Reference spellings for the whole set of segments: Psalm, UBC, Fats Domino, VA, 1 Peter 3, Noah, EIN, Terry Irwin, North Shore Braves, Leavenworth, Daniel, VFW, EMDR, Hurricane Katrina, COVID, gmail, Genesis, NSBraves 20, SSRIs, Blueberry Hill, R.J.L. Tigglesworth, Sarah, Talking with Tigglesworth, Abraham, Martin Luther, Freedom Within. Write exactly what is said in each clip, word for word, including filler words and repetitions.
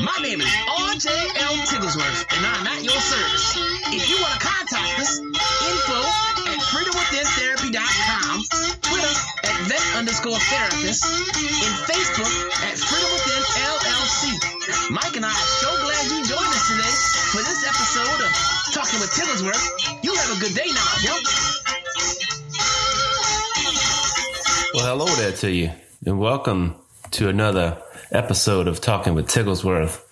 My name is R J L Tigglesworth, and I'm at your service. If you want to contact us, info at freedom within therapy dot com, Twitter at vet underscore therapist, and Facebook at Freedom Within L L C. Mike and I are so glad you joined us today for this episode of Talking with Tigglesworth. You have a good day now, yo. Well, hello there to you, and welcome to another episode of Talking with Tigglesworth.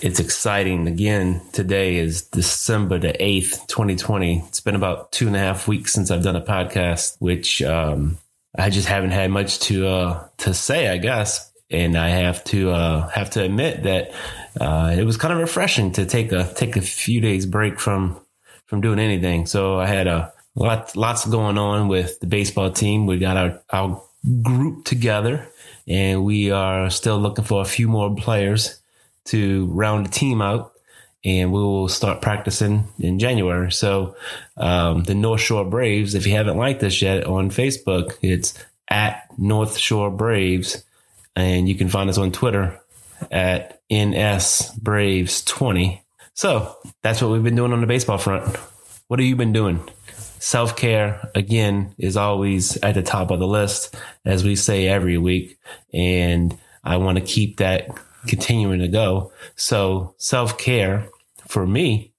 It's exciting. Again, today is December the eighth, twenty twenty. It's been about two and a half weeks since I've done a podcast, which um, I just haven't had much to uh, to say, I guess. And I have to uh, have to admit that uh, it was kind of refreshing to take a take a few days break from from doing anything. So I had a lot lots going on with the baseball team. We got our our group together, and we are still looking for a few more players to round the team out, and we will start practicing in January. So um, the North Shore Braves, if you haven't liked us yet on Facebook, it's at North Shore Braves. And you can find us on Twitter at N S Braves twenty. So that's what we've been doing on the baseball front. What have you been doing? Self-care, again, is always at the top of the list, as we say every week. And I want to keep that continuing to go. So self-care for me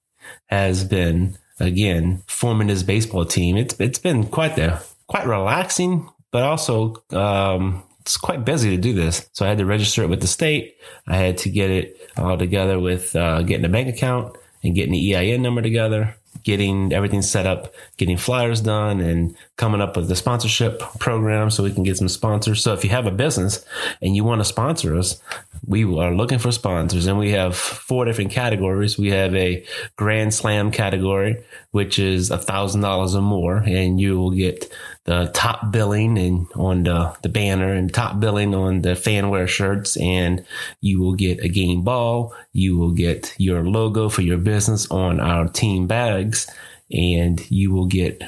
has been, again, forming this baseball team. It's It's been quite the, quite relaxing, but also um, it's quite busy to do this. So I had to register it with the state. I had to get it all together with uh, getting a bank account and getting the E I N number together, getting everything set up, getting flyers done, and coming up with the sponsorship program so we can get some sponsors. So if you have a business and you want to sponsor us, we are looking for sponsors, and we have four different categories. We have a Grand Slam category, which is a thousand dollars or more, and you will get the top billing and on the, the banner and top billing on the fanwear shirts, and you will get a game ball. You will get your logo for your business on our team bags, and you will get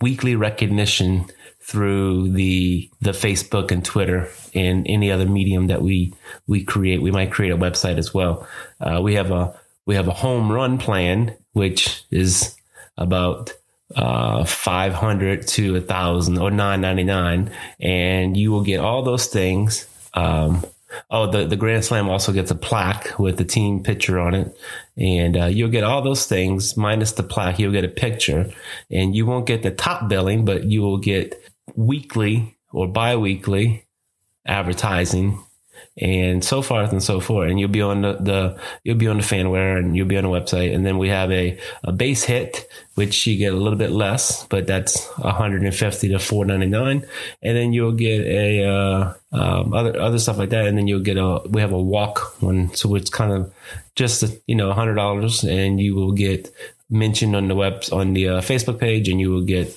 weekly recognition through the the Facebook and Twitter and any other medium that we we create. We might create a website as well. Uh, we have a we have a home run plan, which is about uh, five hundred to one thousand or nine ninety-nine, and you will get all those things. Um, oh, the, the Grand Slam also gets a plaque with the team picture on it, and uh, you'll get all those things minus the plaque. You'll get a picture, and you won't get the top billing, but you will get weekly or biweekly advertising, and so forth and so forth. And you'll be on the, the you'll be on the fanware, and you'll be on the website. And then we have a, a base hit, which you get a little bit less, but that's one hundred fifty to four ninety-nine. And then you'll get a uh, um, other other stuff like that. And then you'll get a we have a walk one, so it's kind of just you know one hundred dollars, and you will get mentioned on the web on the uh, Facebook page, and you will get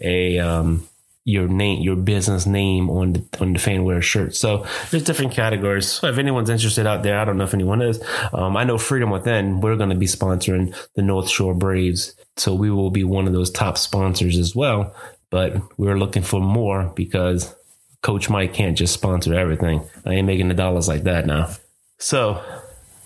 a um, your name, your business name on the, on the fanwear shirt. So there's different categories. So if anyone's interested out there, I don't know if anyone is. Um, I know Freedom Within, we're going to be sponsoring the North Shore Braves. So we will be one of those top sponsors as well. But we're looking for more because Coach Mike can't just sponsor everything. I ain't making the dollars like that now. So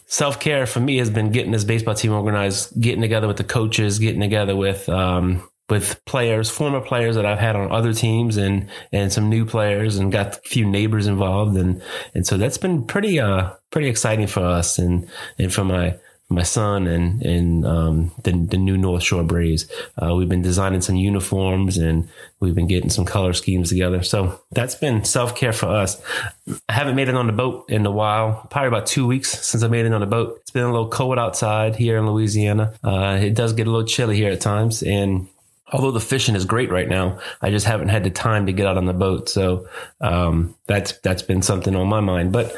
self-care for me has been getting this baseball team organized, getting together with the coaches, getting together with, um, with players, former players that I've had on other teams, and, and some new players, and got a few neighbors involved. And, and so that's been pretty, uh, pretty exciting for us and, and for my, my son and, and, um, the, the new North Shore Braves. Uh, we've been designing some uniforms, and we've been getting some color schemes together. So that's been self-care for us. I haven't made it on the boat in a while, probably about two weeks since I made it on the boat. It's been a little cold outside here in Louisiana. Uh, it does get a little chilly here at times, and although the fishing is great right now, I just haven't had the time to get out on the boat. So um, that's that's been something on my mind. But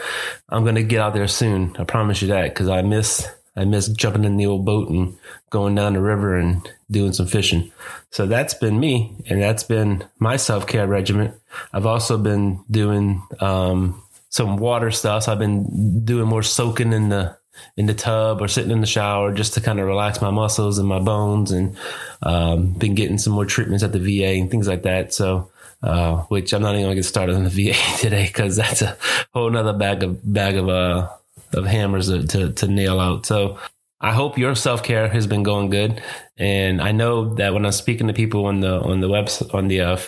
I'm going to get out there soon. I promise you that, because I miss I miss jumping in the old boat and going down the river and doing some fishing. So that's been me, and that's been my self-care regimen. I've also been doing um, some water stuff. So I've been doing more soaking in the in the tub or sitting in the shower just to kind of relax my muscles and my bones, and um, been getting some more treatments at the V A and things like that. So, uh, which I'm not even gonna get started on the V A today, cause that's a whole nother bag of, bag of, uh, of hammers to, to, to nail out. So I hope your self-care has been going good. And I know that when I'm speaking to people on the, on the website, on the, uh,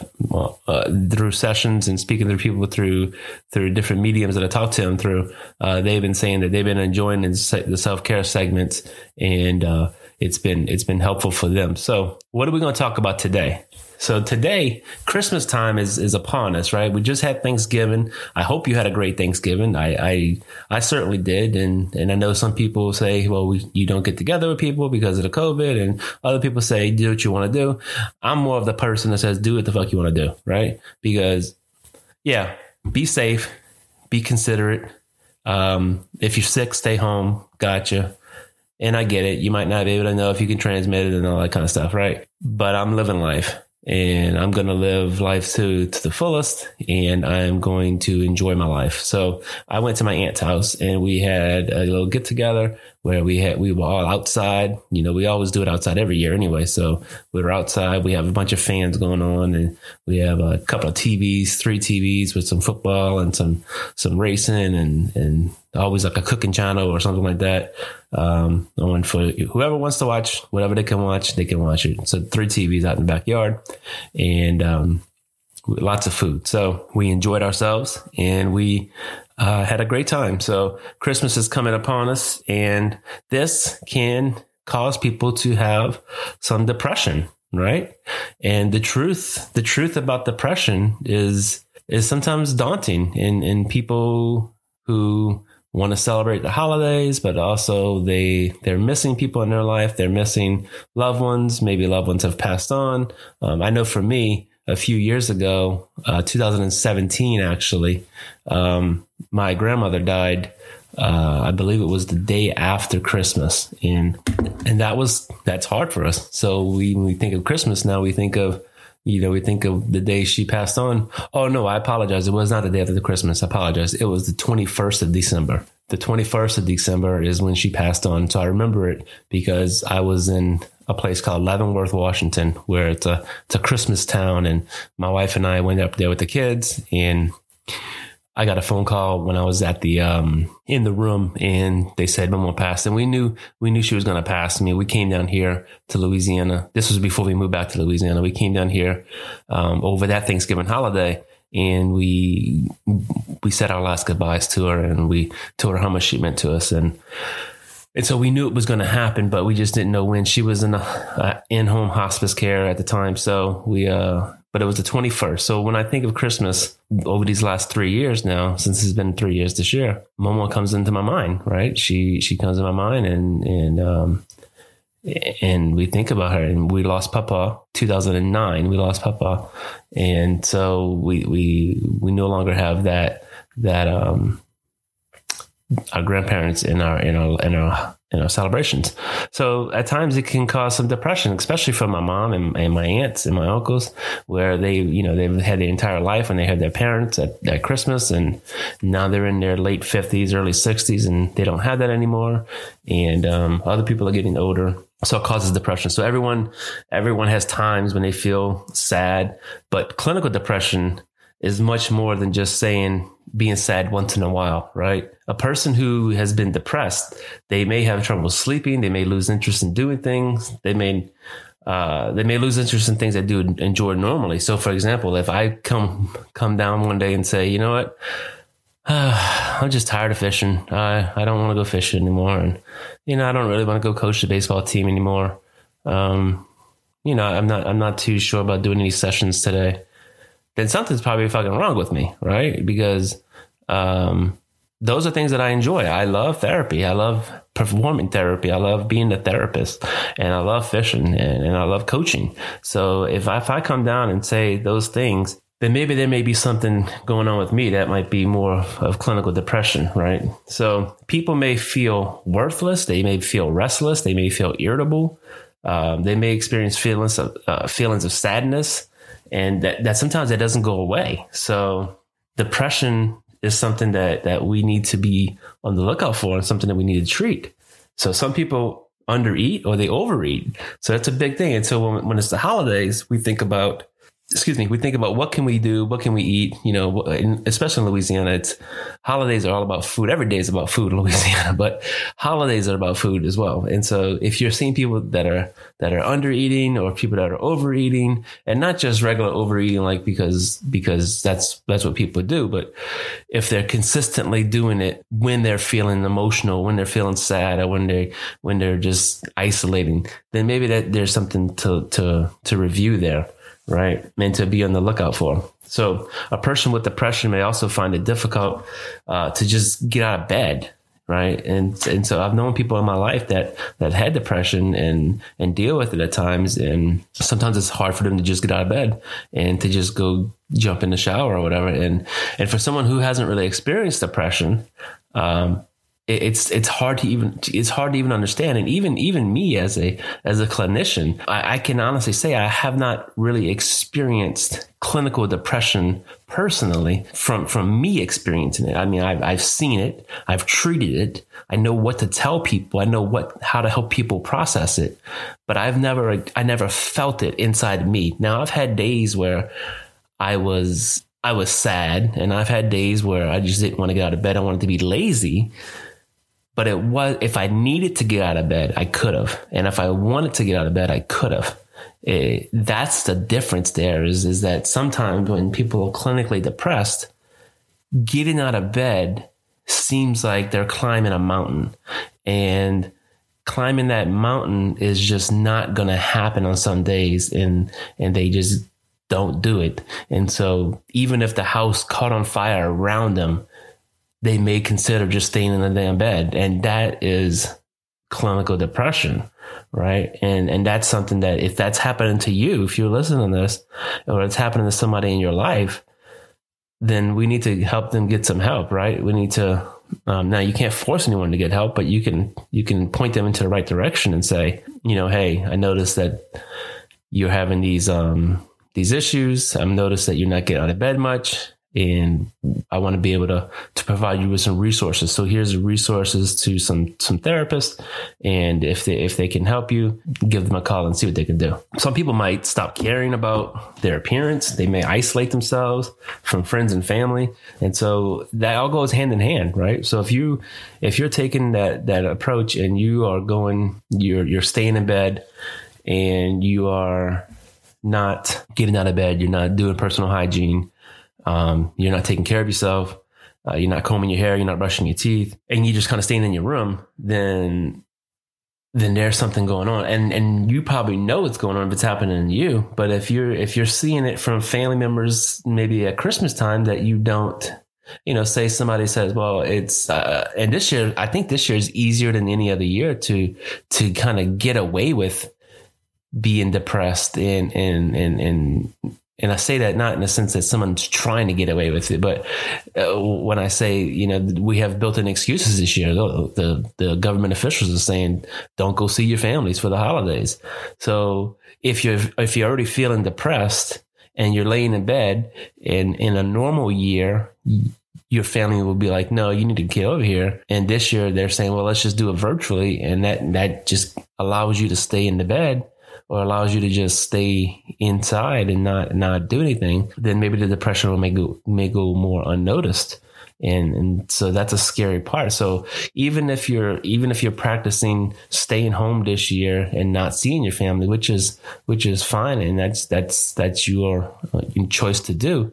uh, through sessions and speaking to people through, through different mediums that I talk to them through, uh, they've been saying that they've been enjoying the self-care segments, and, uh, it's been, it's been helpful for them. So what are we going to talk about today? So today, Christmas time is, is upon us, right? We just had Thanksgiving. I hope you had a great Thanksgiving. I I, I certainly did. And, and I know some people say, well, we, you don't get together with people because of the COVID. And other people say, do what you want to do. I'm more of the person that says, do what the fuck you want to do, right? Because, yeah, be safe, be considerate. Um, if you're sick, stay home. Gotcha. And I get it. You might not be able to know if you can transmit it and all that kind of stuff, right? But I'm living life. And I'm going to live life to, to the fullest, and I'm going to enjoy my life. So I went to my aunt's house, and we had a little get together where we had, we were all outside. You know, we always do it outside every year anyway. So we were outside. We have a bunch of fans going on, and we have a couple of T Vs, three T Vs with some football and some, some racing, and, and always like a cooking channel or something like that. Um, on for whoever wants to watch, whatever they can watch, they can watch it. So three T Vs out in the backyard, and, um, lots of food. So we enjoyed ourselves, and we, uh, had a great time. So Christmas is coming upon us, and this can cause people to have some depression, right? And the truth, the truth about depression is, is sometimes daunting, and, and people who want to celebrate the holidays, but also they, they're missing people in their life. They're missing loved ones. Maybe loved ones have passed on. Um, I know for me, a few years ago, uh, two thousand seventeen, actually, um, my grandmother died. Uh, I believe it was the day after Christmas. And, and that was, that's hard for us. So we, when we think of Christmas now, we think of, you know, we think of the day she passed on. Oh, no, I apologize. It was not the day after the Christmas. I apologize. It was the twenty-first of December. The twenty-first of December is when she passed on. So I remember it because I was in a place called Leavenworth, Washington, where it's a, it's a Christmas town. And my wife and I went up there with the kids, and I got a phone call when I was at the, um, in the room, and they said Mama passed, and we knew, we knew she was going to pass. I mean, we came down here to Louisiana. This was before we moved back to Louisiana. We came down here, um, over that Thanksgiving holiday, and we, we said our last goodbyes to her, and we told her how much she meant to us. And, and so we knew it was going to happen, but we just didn't know when. She was in a, uh, in-home hospice care at the time. So we, uh, but it was the twenty-first. So when I think of Christmas over these last three years now, since it's been three years this year, Mama comes into my mind, right? She, she comes in my mind, and, and, um, and we think about her, and we lost Papa two thousand nine. We lost Papa. And so we, we, we no longer have that, that, um, our grandparents in our, in our, in our, you know, celebrations. So at times it can cause some depression, especially for my mom and, and my aunts and my uncles, where they, you know, they've had their entire life and they had their parents at, at Christmas, and now they're in their late fifties, early sixties, and they don't have that anymore. And, um, other people are getting older. So it causes depression. So everyone, everyone has times when they feel sad, but clinical depression is much more than just saying being sad once in a while, right? A person who has been depressed, they may have trouble sleeping. They may lose interest in doing things. They may, uh, they may lose interest in things they do enjoy normally. So for example, if I come, come down one day and say, you know what, uh, I'm just tired of fishing. I, I don't want to go fishing anymore. And, you know, I don't really want to go coach the baseball team anymore. Um, you know, I'm not, I'm not too sure about doing any sessions today. Then something's probably fucking wrong with me, right? Because um, those are things that I enjoy. I love therapy. I love performing therapy. I love being a therapist, and I love fishing, and, and I love coaching. So if I, if I come down and say those things, then maybe there may be something going on with me that might be more of, of clinical depression, right? So people may feel worthless. They may feel restless. They may feel irritable. Um, they may experience feelings of, uh, feelings of sadness. And that, that sometimes that doesn't go away. So depression is something that, that we need to be on the lookout for, and something that we need to treat. So some people undereat or they overeat. So that's a big thing. And so when, when it's the holidays, we think about excuse me, we think about what can we do, what can we eat, you know, especially in Louisiana, it's holidays are all about food. Every day is about food in Louisiana, but holidays are about food as well. And so if you're seeing people that are, that are under eating or people that are overeating, and not just regular overeating, like because, because that's, that's what people do. But if they're consistently doing it when they're feeling emotional, when they're feeling sad, or when they, when they're just isolating, then maybe that there's something to, to, to review there. Right. And to be on the lookout for. So a person with depression may also find it difficult uh, to just get out of bed. Right. And and so I've known people in my life that that had depression and and deal with it at times. And sometimes it's hard for them to just get out of bed and to just go jump in the shower or whatever. And and for someone who hasn't really experienced depression, um, It's it's hard to even it's hard to even understand. And even even me as a as a clinician, I, I can honestly say I have not really experienced clinical depression personally from from me experiencing it. I mean, I've, I've seen it. I've treated it. I know what to tell people. I know what how to help people process it. But I've never I never felt it inside me. Now, I've had days where I was I was sad, and I've had days where I just didn't want to get out of bed. I wanted to be lazy. But it was, if I needed to get out of bed, I could have. And if I wanted to get out of bed, I could have. It, that's the difference there is, is that sometimes when people are clinically depressed, getting out of bed seems like they're climbing a mountain. And climbing that mountain is just not going to happen on some days. And, and they just don't do it. And so even if the house caught on fire around them, they may consider just staying in the damn bed. And that is clinical depression, right? And and that's something that if that's happening to you, if you're listening to this, or it's happening to somebody in your life, then we need to help them get some help, right? We need to, um, now you can't force anyone to get help, but you can you can point them into the right direction and say, you know, hey, I noticed that you're having these, um, these issues. I've noticed that you're not getting out of bed much. And I want to be able to, to provide you with some resources. So here's resources to some, some therapists. And if they, if they can help you, give them a call and see what they can do. Some people might stop caring about their appearance. They may isolate themselves from friends and family. And so that all goes hand in hand, right? So if you, if you're taking that, that approach and you are going, you're, you're staying in bed and you are not getting out of bed, you're not doing personal hygiene, Um, you're not taking care of yourself. Uh, you're not combing your hair. You're not brushing your teeth, and you're just kind of staying in your room. Then, then there's something going on, and and you probably know what's going on if it's happening to you. But if you're if you're seeing it from family members, maybe at Christmas time, that you don't, you know, say somebody says, well, it's uh, and this year, I think this year is easier than any other year to to kind of get away with being depressed and and and and. And I say that not in the sense that someone's trying to get away with it, but uh, when I say, you know, we have built-in excuses this year, the, the the government officials are saying, don't go see your families for the holidays. So if you're if you're already feeling depressed and you're laying in bed, and in a normal year, your family will be like, no, you need to get over here. And this year they're saying, well, let's just do it virtually. And that that just allows you to stay in the bed, or allows you to just stay inside and not, not do anything, then maybe the depression will may go, may go more unnoticed. And, and so that's a scary part. So even if you're, even if you're practicing staying home this year and not seeing your family, which is, which is fine. And that's, that's, that's your choice to do.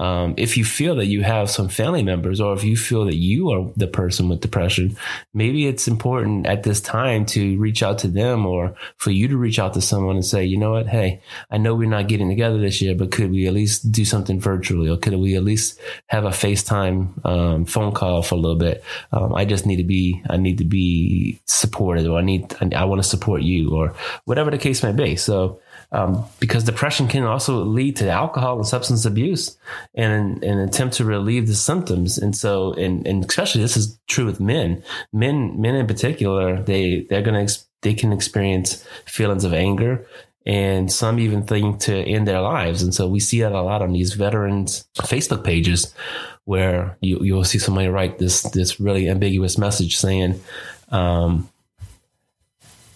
Um, if you feel that you have some family members, or if you feel that you are the person with depression, maybe it's important at this time to reach out to them, or for you to reach out to someone and say, you know what? Hey, I know we're not getting together this year, but could we at least do something virtually? Or could we at least have a FaceTime um, phone call for a little bit? Um, I just need to be, I need to be supported, or I need, I, I want to support you, or whatever the case may be. So Um, because depression can also lead to alcohol and substance abuse and an attempt to relieve the symptoms. And so, and, and especially this is true with men, men, men in particular, they, they're going to, they can experience feelings of anger, and some even think to end their lives. And so we see that a lot on these veterans Facebook pages, where you, you'll see somebody write this, this really ambiguous message saying, um,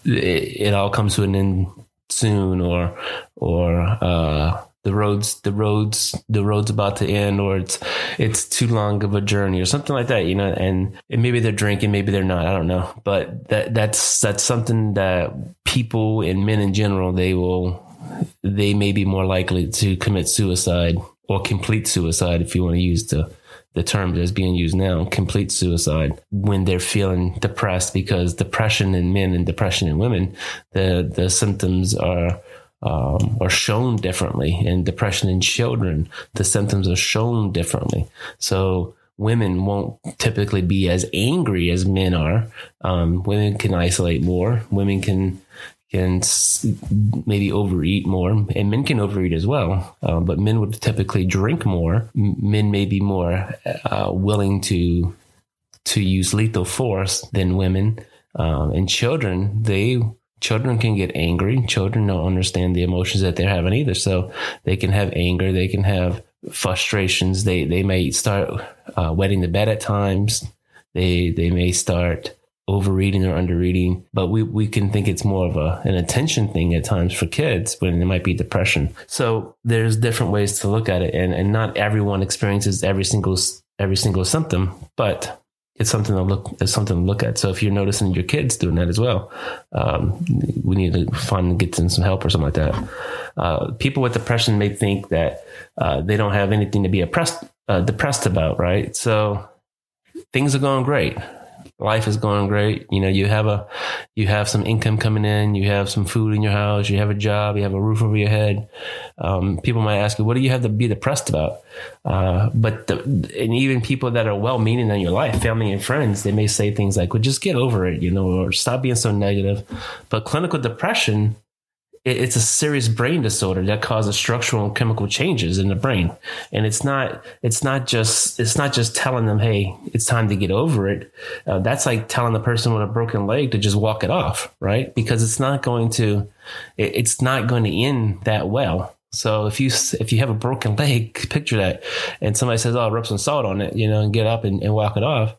it, it all comes to an end soon, or or uh the roads, the roads, the road's about to end, or it's, it's too long of a journey or something like that, you know, and, and maybe they're drinking, maybe they're not, I don't know. But that, that's, that's something that people and men in general, they will, they may be more likely to commit suicide or complete suicide, if you want to use the, the term that's being used now, complete suicide, when they're feeling depressed, because depression in men and depression in women, the, the symptoms are, um, are shown differently. And depression in children, the symptoms are shown differently. So women won't typically be as angry as men are. Um, women can isolate more. Women can, can maybe overeat more, and men can overeat as well. Uh, but men would typically drink more. M- men may be more uh, willing to to use lethal force than women. Um, and children, they children can get angry. Children don't understand the emotions that they're having either. So they can have anger. They can have frustrations. They they may start uh, wetting the bed at times. They they may start overeating or undereating, but we, we can think it's more of a, an attention thing at times for kids, when it might be depression. So there's different ways to look at it. And, and not everyone experiences every single, every single symptom, but it's something to look, it's something to look at. So if you're noticing your kids doing that as well, um, we need to find and get them some help or something like that. Uh, people with depression may think that, uh, they don't have anything to be oppressed, uh, depressed about, right? So things are going great. Life is going great. You know, you have a, you have some income coming in, you have some food in your house, you have a job, you have a roof over your head. Um, people might ask you, what do you have to be depressed about? Uh, but the, and even people that are well-meaning in your life, family and friends, they may say things like, well, just get over it, you know, or stop being so negative. But clinical depression, it, it's a serious brain disorder that causes structural and chemical changes in the brain. And it's not, it's not just, it's not just telling them, hey, it's time to get over it. Uh, that's like telling the person with a broken leg to just walk it off, right? Because it's not going to, it, it's not going to end that well. So if you, if you have a broken leg, picture that, and somebody says, oh, rub some salt on it, you know, and get up and, and walk it off.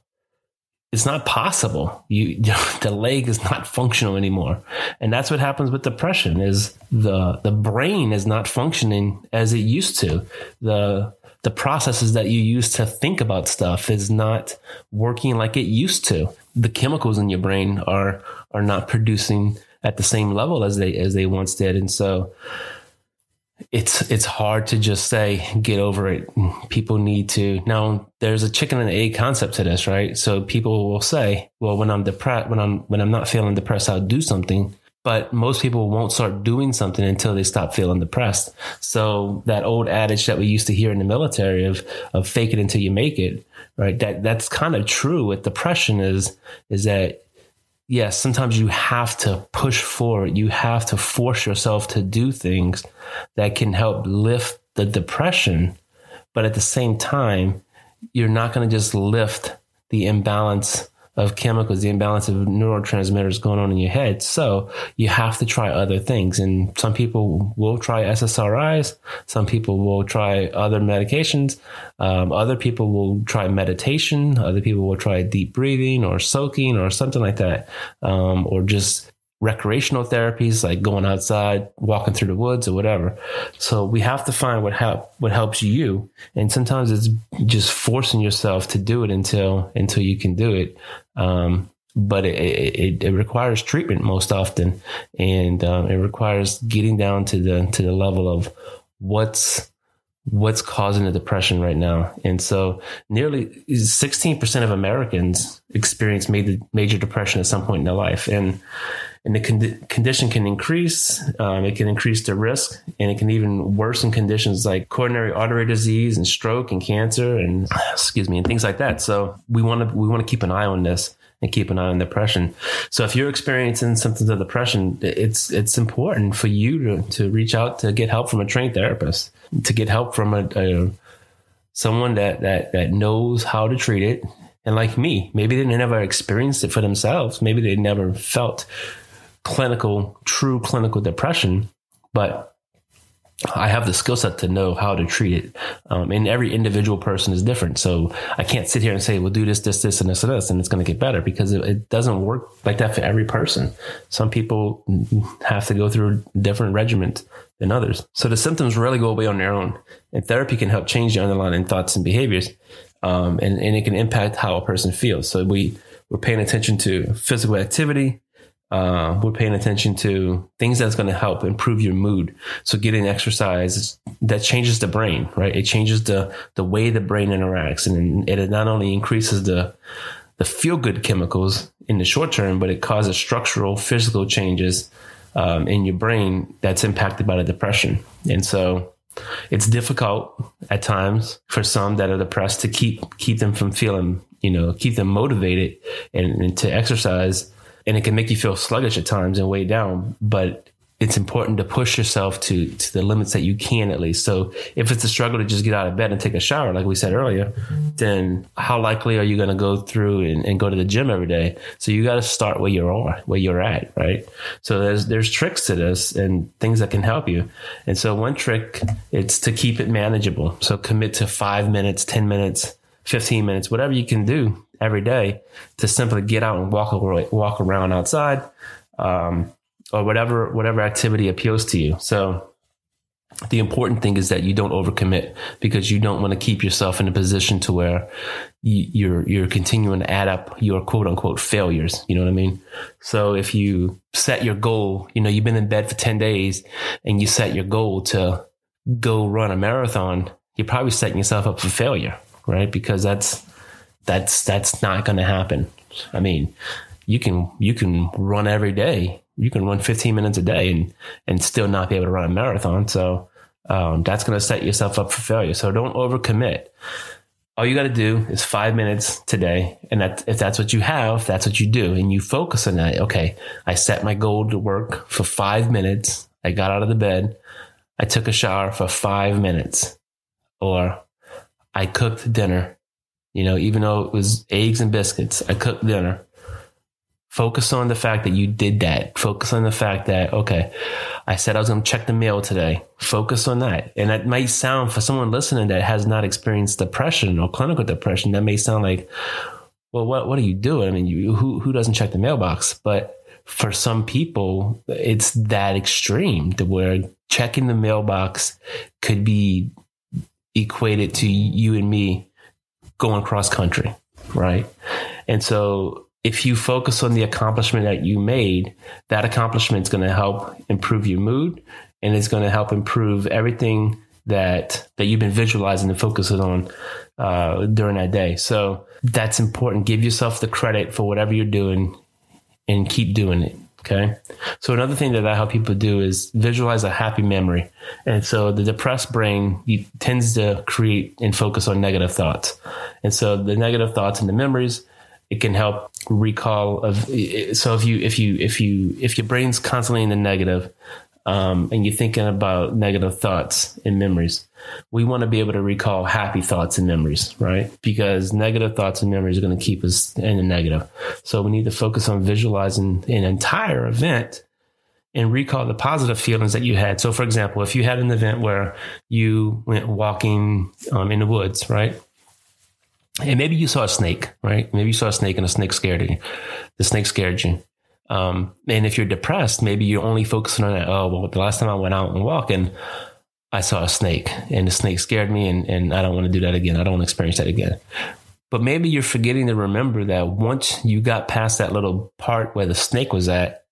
It's not possible. You, the leg is not functional anymore. And that's what happens with depression, is the, the brain is not functioning as it used to. The, the processes that you use to think about stuff is not working like it used to. The chemicals in your brain are, are not producing at the same level as they, as they once did. And so it's, it's hard to just say, get over it. People need to. Now, there's a chicken and egg concept to this, right? So people will say, well, when I'm depressed, when I'm, when I'm not feeling depressed, I'll do something. But most people won't start doing something until they stop feeling depressed. So that old adage that we used to hear in the military of, of fake it until you make it, right? That, that's kind of true with depression, is, is that, yes, sometimes you have to push forward. You have to force yourself to do things that can help lift the depression. But at the same time, you're not going to just lift the imbalance of chemicals, the imbalance of neurotransmitters going on in your head. So you have to try other things. And some people will try S S R Is. Some people will try other medications. Um, other people will try meditation. Other people will try deep breathing or soaking or something like that. Um, or just recreational therapies, like going outside, walking through the woods or whatever. So we have to find what help, what helps you. And sometimes it's just forcing yourself to do it until, until you can do it. Um, but it, it, it requires treatment most often. And, um, it requires getting down to the, to the level of what's, what's causing the depression right now. And so nearly sixteen percent of Americans experience major, major depression at some point in their life. And, And the con- condition can increase, um, it can increase the risk, and it can even worsen conditions like coronary artery disease and stroke and cancer and excuse me, and things like that. So we want to, we want to keep an eye on this and keep an eye on depression. So if you're experiencing symptoms of depression, it's, it's important for you to, to reach out to get help from a trained therapist, to get help from a, a someone that, that, that knows how to treat it. And like me, maybe they never experienced it for themselves. Maybe they never felt clinical, true clinical depression, but I have the skill set to know how to treat it. Um, and every individual person is different. So I can't sit here and say, well, do this, this, this, and this, and this, and it's going to get better, because it, it doesn't work like that for every person. Some people have to go through a different regiment than others. So the symptoms really go away on their own, and therapy can help change the underlying thoughts and behaviors. Um, and, and it can impact how a person feels. So we, we're paying attention to physical activity. Uh, we're paying attention to things that's going to help improve your mood. So getting exercise, that changes the brain, right? It changes the, the way the brain interacts, and it not only increases the, the feel good chemicals in the short term, but it causes structural physical changes, um, in your brain that's impacted by the depression. And so it's difficult at times for some that are depressed to keep, keep them from feeling, you know, keep them motivated and, and to exercise. And it can make you feel sluggish at times and weighed down, but it's important to push yourself to, to the limits that you can, at least. So if it's a struggle to just get out of bed and take a shower, like we said earlier, mm-hmm. then how likely are you going to go through and, and go to the gym every day? So you got to start where you are, where you're at, right? So there's, there's tricks to this and things that can help you. And so one trick, it's to keep it manageable. So commit to five minutes, ten minutes, fifteen minutes, whatever you can do every day to simply get out and walk away, walk around outside, um, or whatever, whatever activity appeals to you. So the important thing is that you don't overcommit, because you don't want to keep yourself in a position to where you, you're, you're continuing to add up your quote unquote failures. You know what I mean? So if you set your goal, you know, you've been in bed for ten days and you set your goal to go run a marathon, you're probably setting yourself up for failure, right? Because that's, That's that's not going to happen. I mean, you can you can run every day. You can run fifteen minutes a day and and still not be able to run a marathon. So um, that's going to set yourself up for failure. So don't overcommit. All you got to do is five minutes today. And that, if that's what you have, that's what you do. And you focus on that. Okay, I set my goal to work for five minutes. I got out of the bed. I took a shower for five minutes. Or I cooked dinner. You know, even though it was eggs and biscuits, I cooked dinner. Focus on the fact that you did that. Focus on the fact that, okay, I said I was going to check the mail today. Focus on that. And that might sound, for someone listening that has not experienced depression or clinical depression, that may sound like, well, what what are you doing? I mean, you, who who doesn't check the mailbox? But for some people, it's that extreme to where checking the mailbox could be equated to you and me going cross country, right? And so if you focus on the accomplishment that you made, that accomplishment is going to help improve your mood, and it's going to help improve everything that that you've been visualizing and focusing on uh, during that day. So that's important. Give yourself the credit for whatever you're doing and keep doing it. Okay. So another thing that I help people do is visualize a happy memory. And so the depressed brain tends to create and focus on negative thoughts. And so the negative thoughts and the memories, it can help recall of. So if you, if you, if you, if your brain's constantly in the negative, um, and you're thinking about negative thoughts and memories, we want to be able to recall happy thoughts and memories, right? Because negative thoughts and memories are going to keep us in the negative. So we need to focus on visualizing an entire event and recall the positive feelings that you had. So for example, if you had an event where you went walking um, in the woods, right? And maybe you saw a snake, right? Maybe you saw a snake and a snake scared you. The snake scared you. Um, and if you're depressed, maybe you're only focusing on that. Oh, well, the last time I went out and walking, I saw a snake and the snake scared me, and, and I don't want to do that again. I don't want to experience that again. But maybe you're forgetting to remember that once you got past that little part where the snake was at,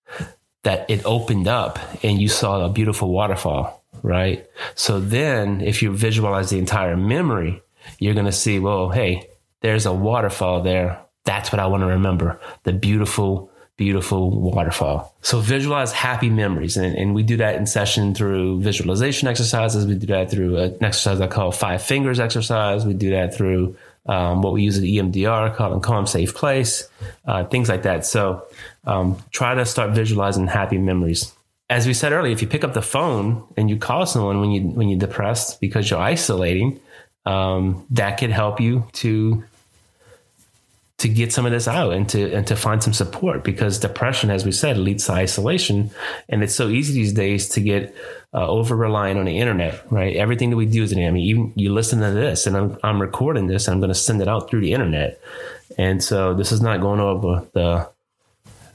that it opened up and you saw a beautiful waterfall, right? So then if you visualize the entire memory, you're going to see, well, hey, there's a waterfall there. That's what I want to remember. The beautiful Beautiful waterfall. So visualize happy memories. And, and we do that in session through visualization exercises. We do that through an exercise I call five fingers exercise. We do that through um, what we use at E M D R, called Calm, Safe Place, uh, things like that. So um, try to start visualizing happy memories. As we said earlier, if you pick up the phone and you call someone when, you, when you're depressed because you're isolating, um, that could help you to to get some of this out and to, and to find some support, because depression, as we said, leads to isolation. And it's so easy these days to get uh, over reliant on the internet, right? Everything that we do is an, I mean, even you listen to this and I'm, I'm recording this, and I'm going to send it out through the internet. And so this is not going over the,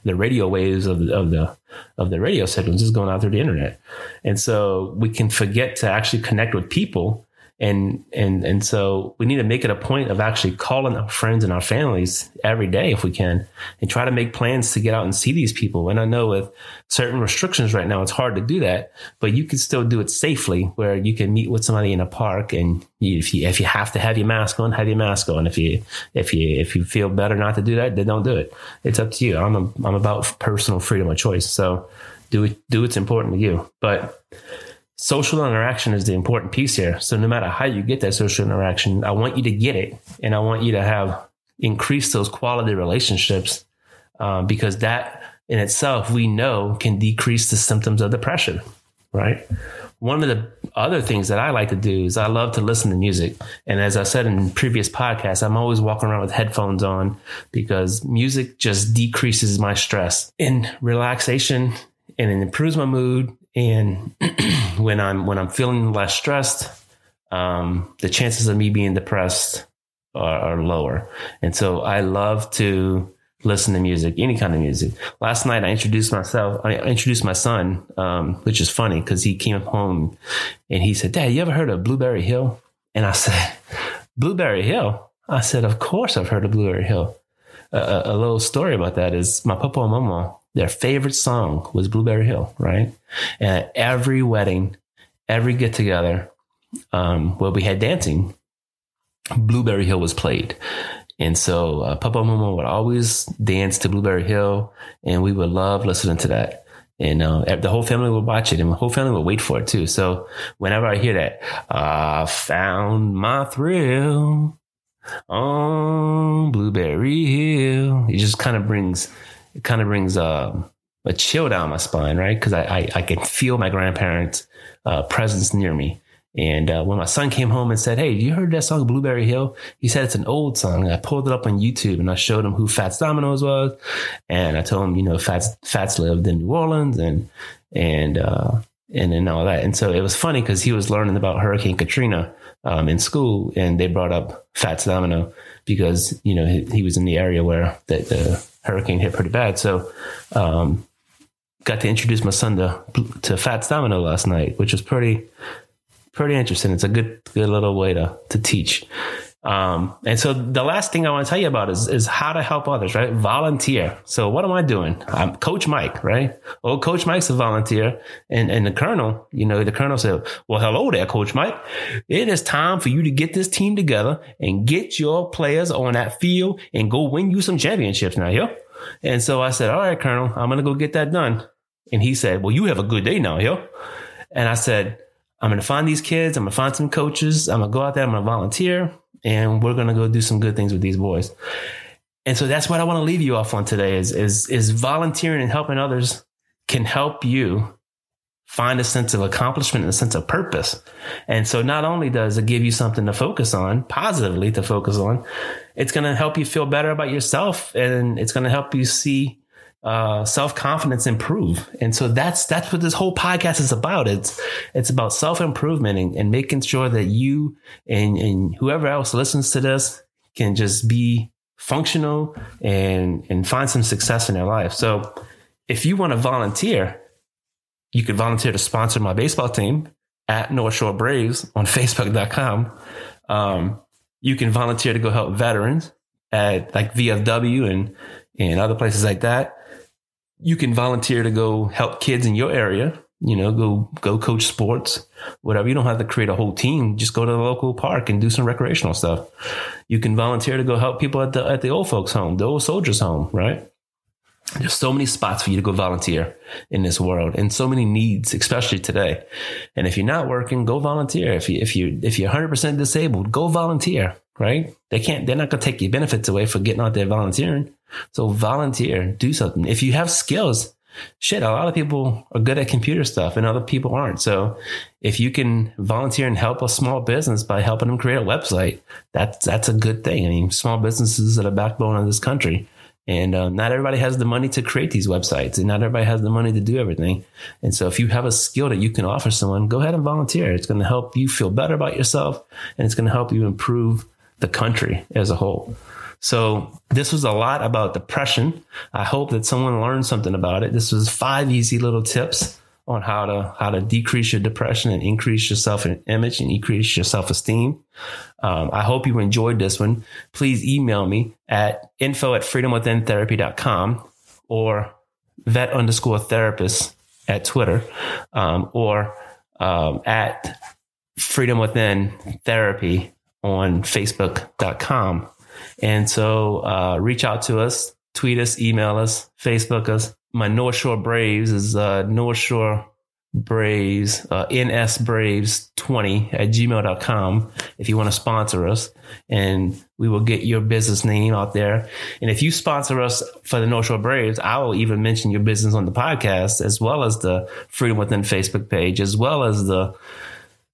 the radio waves of the, of the, of the radio signals, is going out through the internet. And so we can forget to actually connect with people. And, and, and so we need to make it a point of actually calling our friends and our families every day if we can, and try to make plans to get out and see these people. And I know with certain restrictions right now, it's hard to do that, but you can still do it safely, where you can meet with somebody in a park. And you, if you, if you have to have your mask on, have your mask on. If you, if you, if you feel better not to do that, then don't do it. It's up to you. I'm, a, I'm about personal freedom of choice. So do it, do what's important to you. But social interaction is the important piece here. So no matter how you get that social interaction, I want you to get it. And I want you to have increased those quality relationships, um, because that in itself, we know, can decrease the symptoms of depression, right? One of the other things that I like to do is I love to listen to music. And as I said in previous podcasts, I'm always walking around with headphones on, because music just decreases my stress and relaxation, and it improves my mood. And when I'm, when I'm feeling less stressed, um, the chances of me being depressed are, are lower. And so I love to listen to music, any kind of music. Last night, I introduced myself, I introduced my son, um, which is funny because he came home and he said, "Dad, you ever heard of Blueberry Hill?" And I said, "Blueberry Hill?" I said, "Of course I've heard of Blueberry Hill." Uh, a, a little story about that is my papa and mama, their favorite song was Blueberry Hill, right? And at every wedding, every get together, um, where we had dancing, Blueberry Hill was played. And so uh, Papa and Mama would always dance to Blueberry Hill, and we would love listening to that. And uh, the whole family would watch it, and the whole family would wait for it too. So whenever I hear that, I found my thrill on Blueberry Hill, it just kind of brings... It kind of brings uh, a chill down my spine, right? Because I, I, I can feel my grandparents' uh, presence near me. And uh, when my son came home and said, "Hey, you heard that song, Blueberry Hill?" He said, "It's an old song." And I pulled it up on YouTube, and I showed him who Fats Domino was. And I told him, you know, Fats Fats lived in New Orleans and and uh, and, and all that. And so it was funny because he was learning about Hurricane Katrina um, in school, and they brought up Fats Domino because, you know, he, he was in the area where the, the hurricane hit pretty bad. So, um, got to introduce my son to, to Fats Domino last night, which was pretty, pretty interesting. It's a good, good little way to, to teach. Um, and so the last thing I want to tell you about is, is how to help others, right? Volunteer. So what am I doing? I'm Coach Mike, right? Oh, Coach Mike's a volunteer. And, and the Colonel, you know, the Colonel said, "Well, hello there, Coach Mike. It is time for you to get this team together and get your players on that field and go win you some championships now, yo." And so I said, "All right, Colonel, I'm going to go get that done." And he said, "Well, you have a good day now, yo." And I said, "I'm going to find these kids. I'm going to find some coaches. I'm going to go out there. I'm going to volunteer. And we're going to go do some good things with these boys." And so that's what I want to leave you off on today is, is, is volunteering and helping others can help you find a sense of accomplishment and a sense of purpose. And so not only does it give you something to focus on, positively to focus on, it's going to help you feel better about yourself, and it's going to help you see uh, self-confidence improve. And so that's, that's what this whole podcast is about. It's, it's about self-improvement and, and making sure that you and, and whoever else listens to this can just be functional and, and find some success in their life. So if you want to volunteer, you could volunteer to sponsor my baseball team at North Shore Braves on facebook dot com. Um, you can volunteer to go help veterans at like V F W and, and other places like that. You can volunteer to go help kids in your area, you know, go, go coach sports, whatever. You don't have to create a whole team. Just go to the local park and do some recreational stuff. You can volunteer to go help people at the, at the old folks home, the old soldiers home, right? There's so many spots for you to go volunteer in this world, and so many needs, especially today. And if you're not working, go volunteer. If you, if you, if you're one hundred percent disabled, go volunteer, right? They can't, they're not going to take your benefits away for getting out there volunteering. So volunteer, do something. If you have skills, shit, a lot of people are good at computer stuff and other people aren't. So if you can volunteer and help a small business by helping them create a website, that's, that's a good thing. I mean, small businesses are the backbone of this country. And um, not everybody has the money to create these websites, and not everybody has the money to do everything. And so if you have a skill that you can offer someone, go ahead and volunteer. It's going to help you feel better about yourself, and it's going to help you improve the country as a whole. So this was a lot about depression. I hope that someone learned something about it. This was five easy little tips on how to how to decrease your depression and increase your self-image and increase your self-esteem. Um, I hope you enjoyed this one. Please email me at info at freedomwithintherapy.com or vet underscore therapist at Twitter um, or um, at freedomwithintherapy on facebook dot com. And so uh, reach out to us, tweet us, email us, Facebook us. My North Shore Braves is uh, North Shore Braves, uh, NSBraves twenty at gmail dot com if you want to sponsor us, and we will get your business name out there. And if you sponsor us for the North Shore Braves, I will even mention your business on the podcast, as well as the Freedom Within Facebook page, as well as the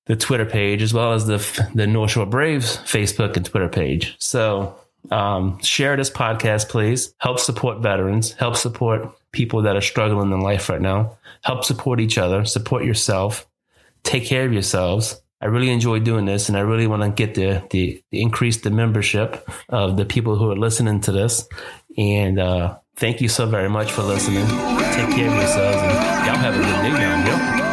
the Twitter page, as well as the the North Shore Braves Facebook and Twitter page. So um, share this podcast, please. Help support veterans. Help support people that are struggling in life right now. Help support each other. Support yourself. Take care of yourselves. I really enjoy doing this, and I really want to get the, the, the increase the membership of the people who are listening to this. And uh, thank you so very much for listening. Take care of yourselves, and y'all have a good day now, yo.